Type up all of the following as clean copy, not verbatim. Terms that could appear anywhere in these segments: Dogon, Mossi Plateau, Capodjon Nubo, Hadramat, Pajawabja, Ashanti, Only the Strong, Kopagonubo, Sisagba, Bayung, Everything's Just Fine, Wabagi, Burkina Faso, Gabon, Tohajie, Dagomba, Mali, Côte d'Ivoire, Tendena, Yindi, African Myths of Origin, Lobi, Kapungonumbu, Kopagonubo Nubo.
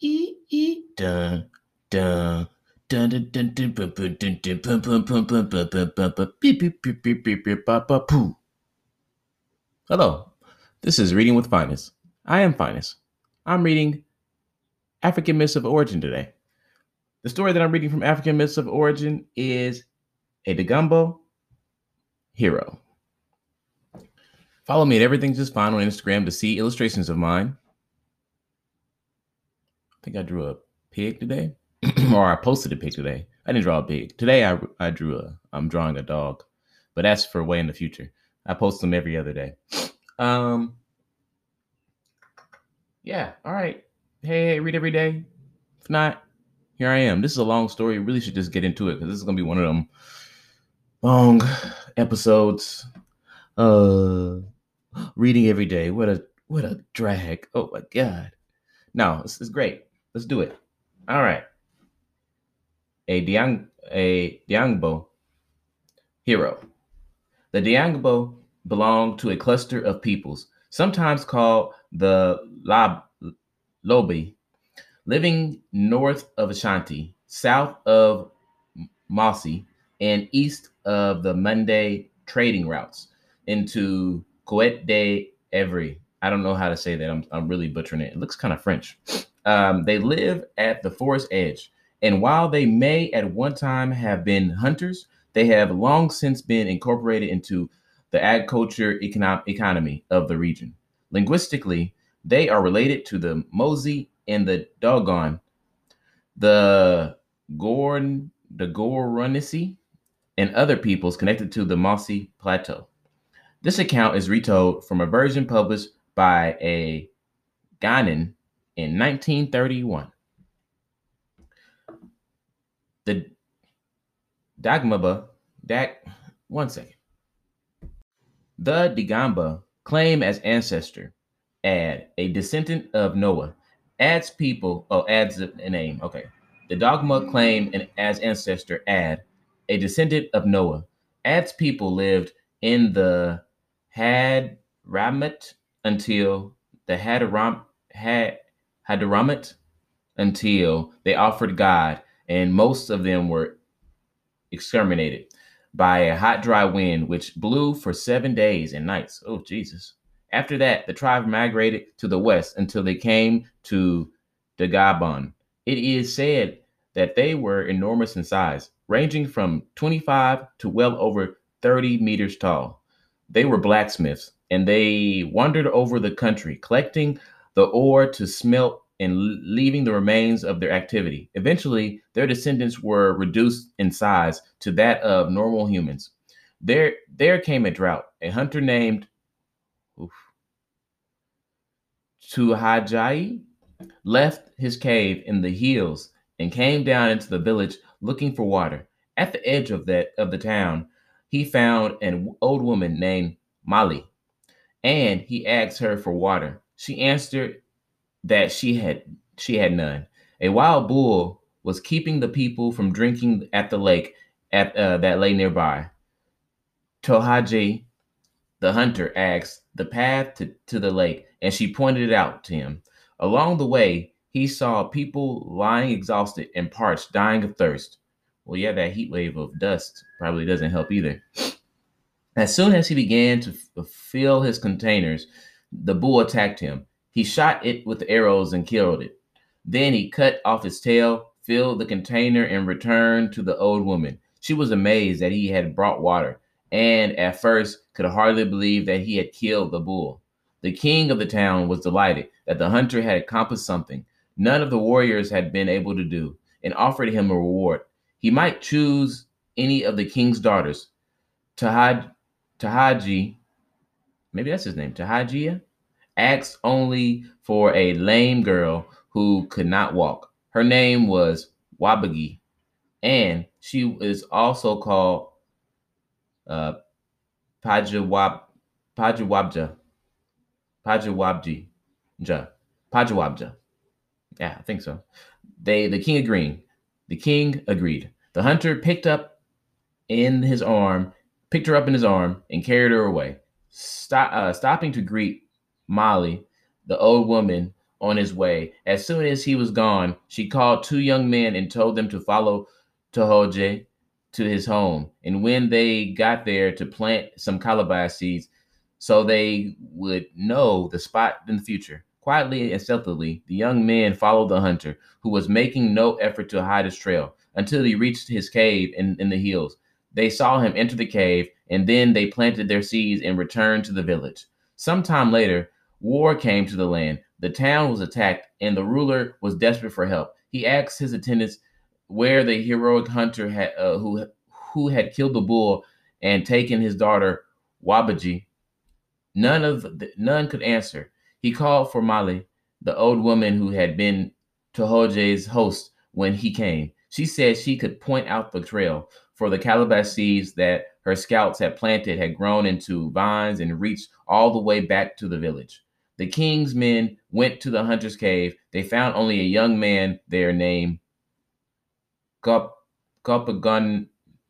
dun dun dun dun dun dun dun dun dun dun dun. Hello, this is Reading with Finest. I am Finest. I'm reading African Myths of Origin today. The story that I'm reading from African Myths of Origin is a Dagomba hero. Follow me at Everything's Just Fine on Instagram to see illustrations of mine. I think I drew a pig today, or I posted a pig today. I didn't draw a pig. Today I'm drawing a dog, but that's for way in the future. I post them every other day. Yeah, all right. Hey, read every day. If not, here I am. This is a long story. You really should just get into it because this is going to be one of them long episodes. Reading every day. What a drag. Oh, my God. No, it's great. Let's do it. All right. A Dagomba hero. The Dagomba belong to a cluster of peoples, sometimes called the Lobi, living north of Ashanti, south of Mossi, and east of the Monday trading routes into Côte d'Ivoire. I don't know how to say that. I'm really butchering it. It looks kind of French. They live at the forest edge, and while they may at one time have been hunters, they have long since been incorporated into the agriculture economy of the region. Linguistically, they are related to the Mozi and the Dogon, the Goronisi, and other peoples connected to the Mossi Plateau. This account is retold from a version published by a Ghanaian in 1931. The The Dagomba claim as ancestor, add a descendant of Noah, adds a name. Okay. The Dagomba claim as ancestor, add a descendant of Noah, adds people lived in the Hadramat until they offered God, and most of them were exterminated by a hot, dry wind, which blew for 7 days and nights. Oh, Jesus. After that, the tribe migrated to the west until they came to the Gabon. It is said that they were enormous in size, ranging from 25 to well over 30 meters tall. They were blacksmiths, and they wandered over the country, collecting the ore to smelt and leaving the remains of their activity. Eventually, their descendants were reduced in size to that of normal humans. There came a drought. A hunter named Tohajie left his cave in the hills and came down into the village looking for water. At the edge of the town, he found an old woman named Mali, and he asked her for water. She answered that she had none. A wild bull was keeping the people from drinking at the lake that lay nearby. Tohajie, the hunter, asked the path to the lake, and she pointed it out to him. Along the way, he saw people lying exhausted and parched, dying of thirst. Well, yeah, that heat wave of dust probably doesn't help either. As soon as he began to fill his containers, the bull attacked him. He shot it with arrows and killed it. Then he cut off its tail, filled the container, and returned to the old woman. She was amazed that he had brought water, and at first could hardly believe that he had killed the bull. The king of the town was delighted that the hunter had accomplished something none of the warriors had been able to do, and offered him a reward. He might choose any of the king's daughters. Tohajie, maybe that's his name, Tohajie, asked only for a lame girl who could not walk. Her name was Wabagi, and she is also called Pajawabja. Yeah, I think so. The king agreed. The hunter picked her up in his arm, and carried her away, stopping to greet Molly, the old woman on his way. As soon as he was gone, she called two young men and told them to follow Tohajie to his home. And when they got there, to plant some calabash seeds so they would know the spot in the future. Quietly and stealthily, the young man followed the hunter, who was making no effort to hide his trail, until he reached his cave in the hills. They saw him enter the cave, and then they planted their seeds and returned to the village. Sometime later, war came to the land. The town was attacked, and the ruler was desperate for help. He asked his attendants where the heroic hunter had, who had killed the bull and taken his daughter, Wabagi. None could answer. He called for Mali, the old woman who had been Tohoje's host when he came. She said she could point out the trail, for the calabash seeds that her scouts had planted had grown into vines and reached all the way back to the village. The king's men went to the hunter's cave. They found only a young man there named Kopagonubo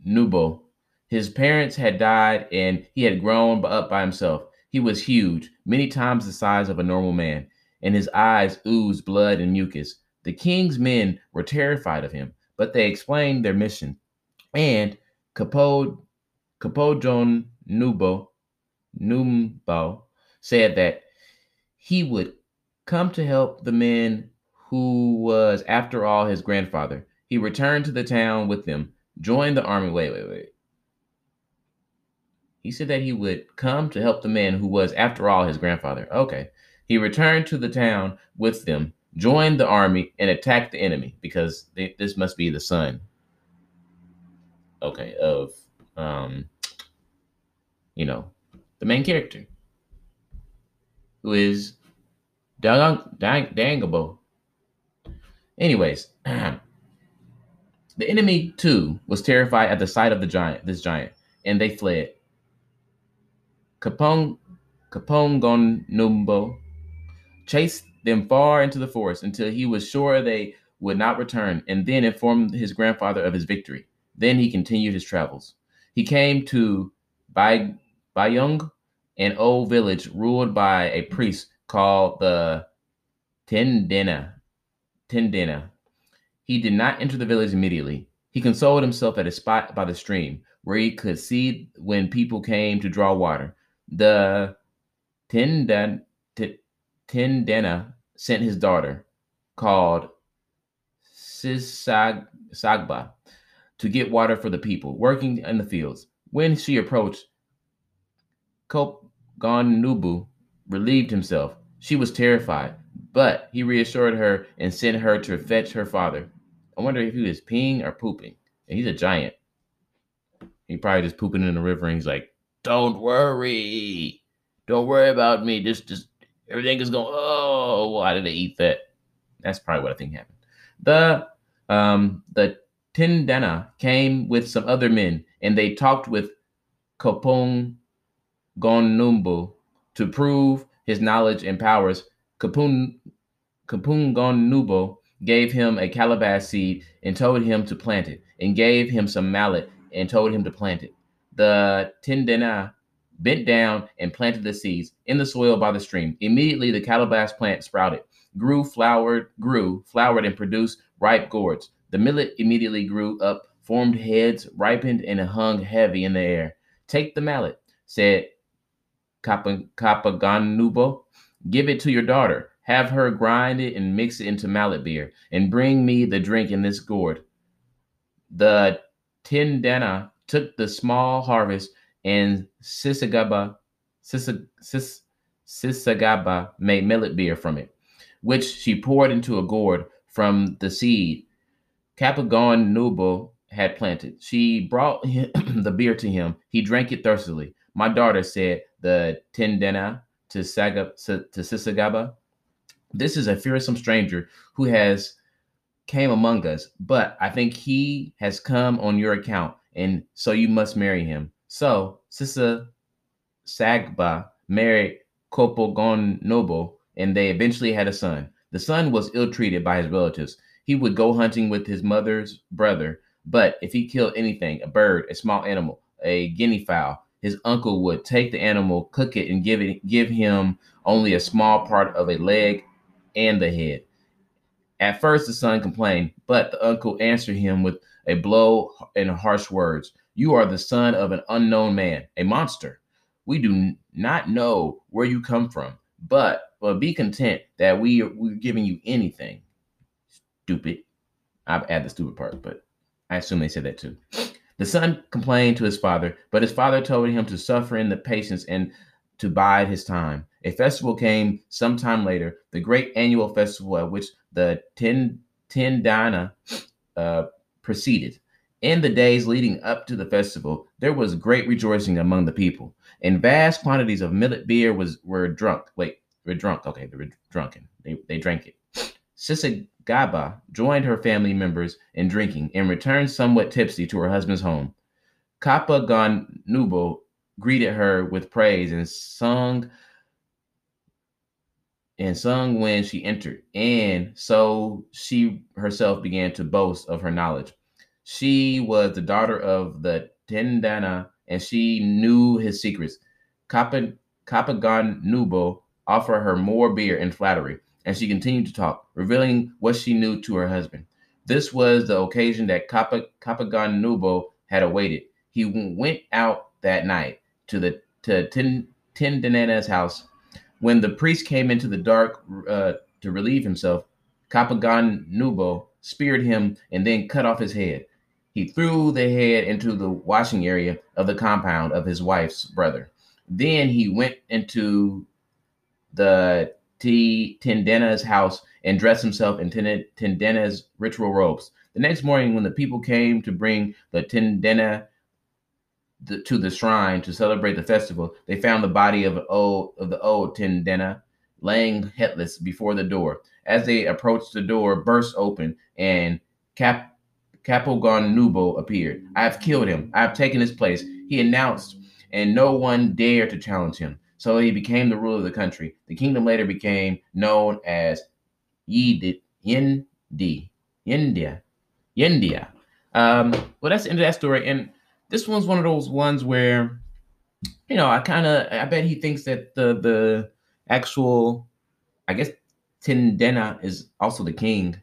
Nubo. His parents had died, and he had grown up by himself. He was huge, many times the size of a normal man, and his eyes oozed blood and mucus. The king's men were terrified of him, but they explained their mission. And Capodjon Nubo said that he would come to help the man who was, after all, his grandfather. He returned to the town with them, joined the army. He said that he would come to help the man who was, after all, his grandfather. Okay. He returned to the town with them, joined the army, and attacked the enemy, because this must be the son. Okay, of, the main character, who is Dagomba. Anyways, the enemy, too, was terrified at the sight of this giant, and they fled. Kapungonumbu chased them far into the forest until he was sure they would not return, and then informed his grandfather of his victory. Then he continued his travels. He came to Bayung, an old village ruled by a priest called the Tendena. He did not enter the village immediately. He consoled himself at a spot by the stream where he could see when people came to draw water. The Tendena sent his daughter, called Sisagba, to get water for the people working in the fields. When she approached, Kogonubu relieved himself. She was terrified, but he reassured her and sent her to fetch her father. I wonder if he was peeing or pooping. He's a giant. He probably just pooping in the river, and he's like, "Don't worry. Don't worry about me. Just everything is going, oh, why did they eat that?" That's probably what I think happened. The Tendena came with some other men, and they talked with Kapungonumbu to prove his knowledge and powers. Kapungonumbu gave him a calabash seed and told him to plant it, and gave him some mallet and told him to plant it. The Tendena bent down and planted the seeds in the soil by the stream. Immediately, the calabash plant sprouted, grew, flowered, and produced ripe gourds. The millet immediately grew up, formed heads, ripened, and hung heavy in the air. "Take the mallet," said Kopagonubo. "Give it to your daughter. Have her grind it and mix it into mallet beer, and bring me the drink in this gourd." The Tendena took the small harvest, and Sisagba made millet beer from it, which she poured into a gourd from the seed Kopagonubo had planted. She brought the beer to him. He drank it thirstily. "My daughter," said the Tendena to Sisagba, "this is a fearsome stranger who has came among us, but I think he has come on your account, and so you must marry him." So Sisagba married Kopagonubo, and they eventually had a son. The son was ill-treated by his relatives. He would go hunting with his mother's brother, but if he killed anything, a bird, a small animal, a guinea fowl, his uncle would take the animal, cook it, and give him only a small part of a leg and the head. At first, the son complained, but the uncle answered him with a blow and harsh words. You are the son of an unknown man, a monster. We do not know where you come from, but be content that we're giving you anything. Stupid. I've added the stupid part, but I assume they said that too. The son complained to his father, but his father told him to suffer in the patience and to bide his time. A festival came sometime later, the great annual festival at which the Tendena proceeded. In the days leading up to the festival, there was great rejoicing among the people, and vast quantities of millet beer were drunken. They drank it. Sisagba joined her family members in drinking and returned somewhat tipsy to her husband's home. Kopagonubo Nubu greeted her with praise and sung when she entered, and so she herself began to boast of her knowledge. She was the daughter of the Tendana, and she knew his secrets. Kopagonubo Nubu offered her more beer and flattery, and she continued to talk, revealing what she knew to her husband. This was the occasion that Kopagonubo Nubu had awaited. He went out that night to Tendena's house. When the priest came into the dark to relieve himself, Kopagonubo Nubu speared him and then cut off his head. He threw the head into the washing area of the compound of his wife's brother. Then he went into the Tendena's house and dressed himself in Tendena's ritual robes. The next morning, when the people came to bring the Tendena to the shrine to celebrate the festival, they found the body of the old Tendena laying headless before the door. As they approached, the door burst open and Kopagonubo Nubu appeared. I have killed him. I have taken his place, he announced, and no one dared to challenge him. So he became the ruler of the country. The kingdom later became known as Yindi. Well, that's the end of that story. And this one's one of those ones where, you know, I bet he thinks that the actual, I guess, Tendena is also the king.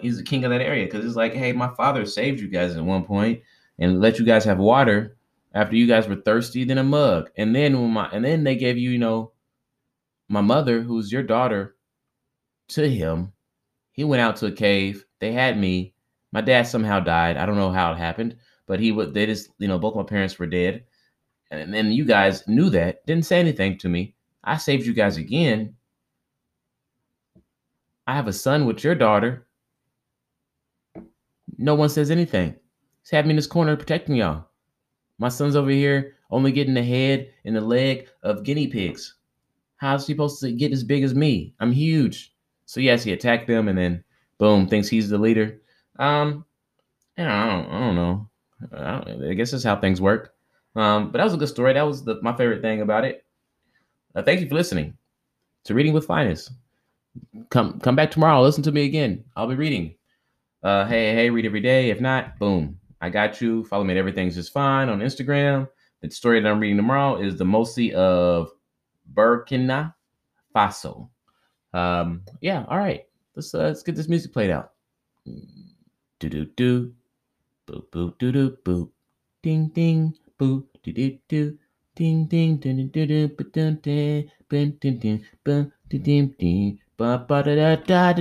He's the king of that area because it's like, hey, my father saved you guys at one point and let you guys have water after you guys were thirsty than a mug. And then then they gave you, you know, my mother, who's your daughter, to him. He went out to a cave. They had me. My dad somehow died. I don't know how it happened, but they just, you know, both my parents were dead. And then you guys knew that, didn't say anything to me. I saved you guys again. I have a son with your daughter. No one says anything. He's had me in this corner protecting y'all. My son's over here only getting the head and the leg of guinea pigs. How's he supposed to get as big as me? I'm huge. So yes, he attacked them and then boom, thinks he's the leader. I don't know. I guess that's how things work. But that was a good story. That was my favorite thing about it. Thank you for listening to Reading with Finest. Come back tomorrow. Listen to me again. I'll be reading. Hey, read every day. If not, boom. I got you. Follow me at Everything's Just Fine on Instagram. The story that I'm reading tomorrow is the Mossi of Burkina Faso. Yeah, all right. Let's get this music played out. Do do do, boop boop do do boop, ding ding boop do do do, ding ding ding do do do, ding ding ding, ba ba da da da.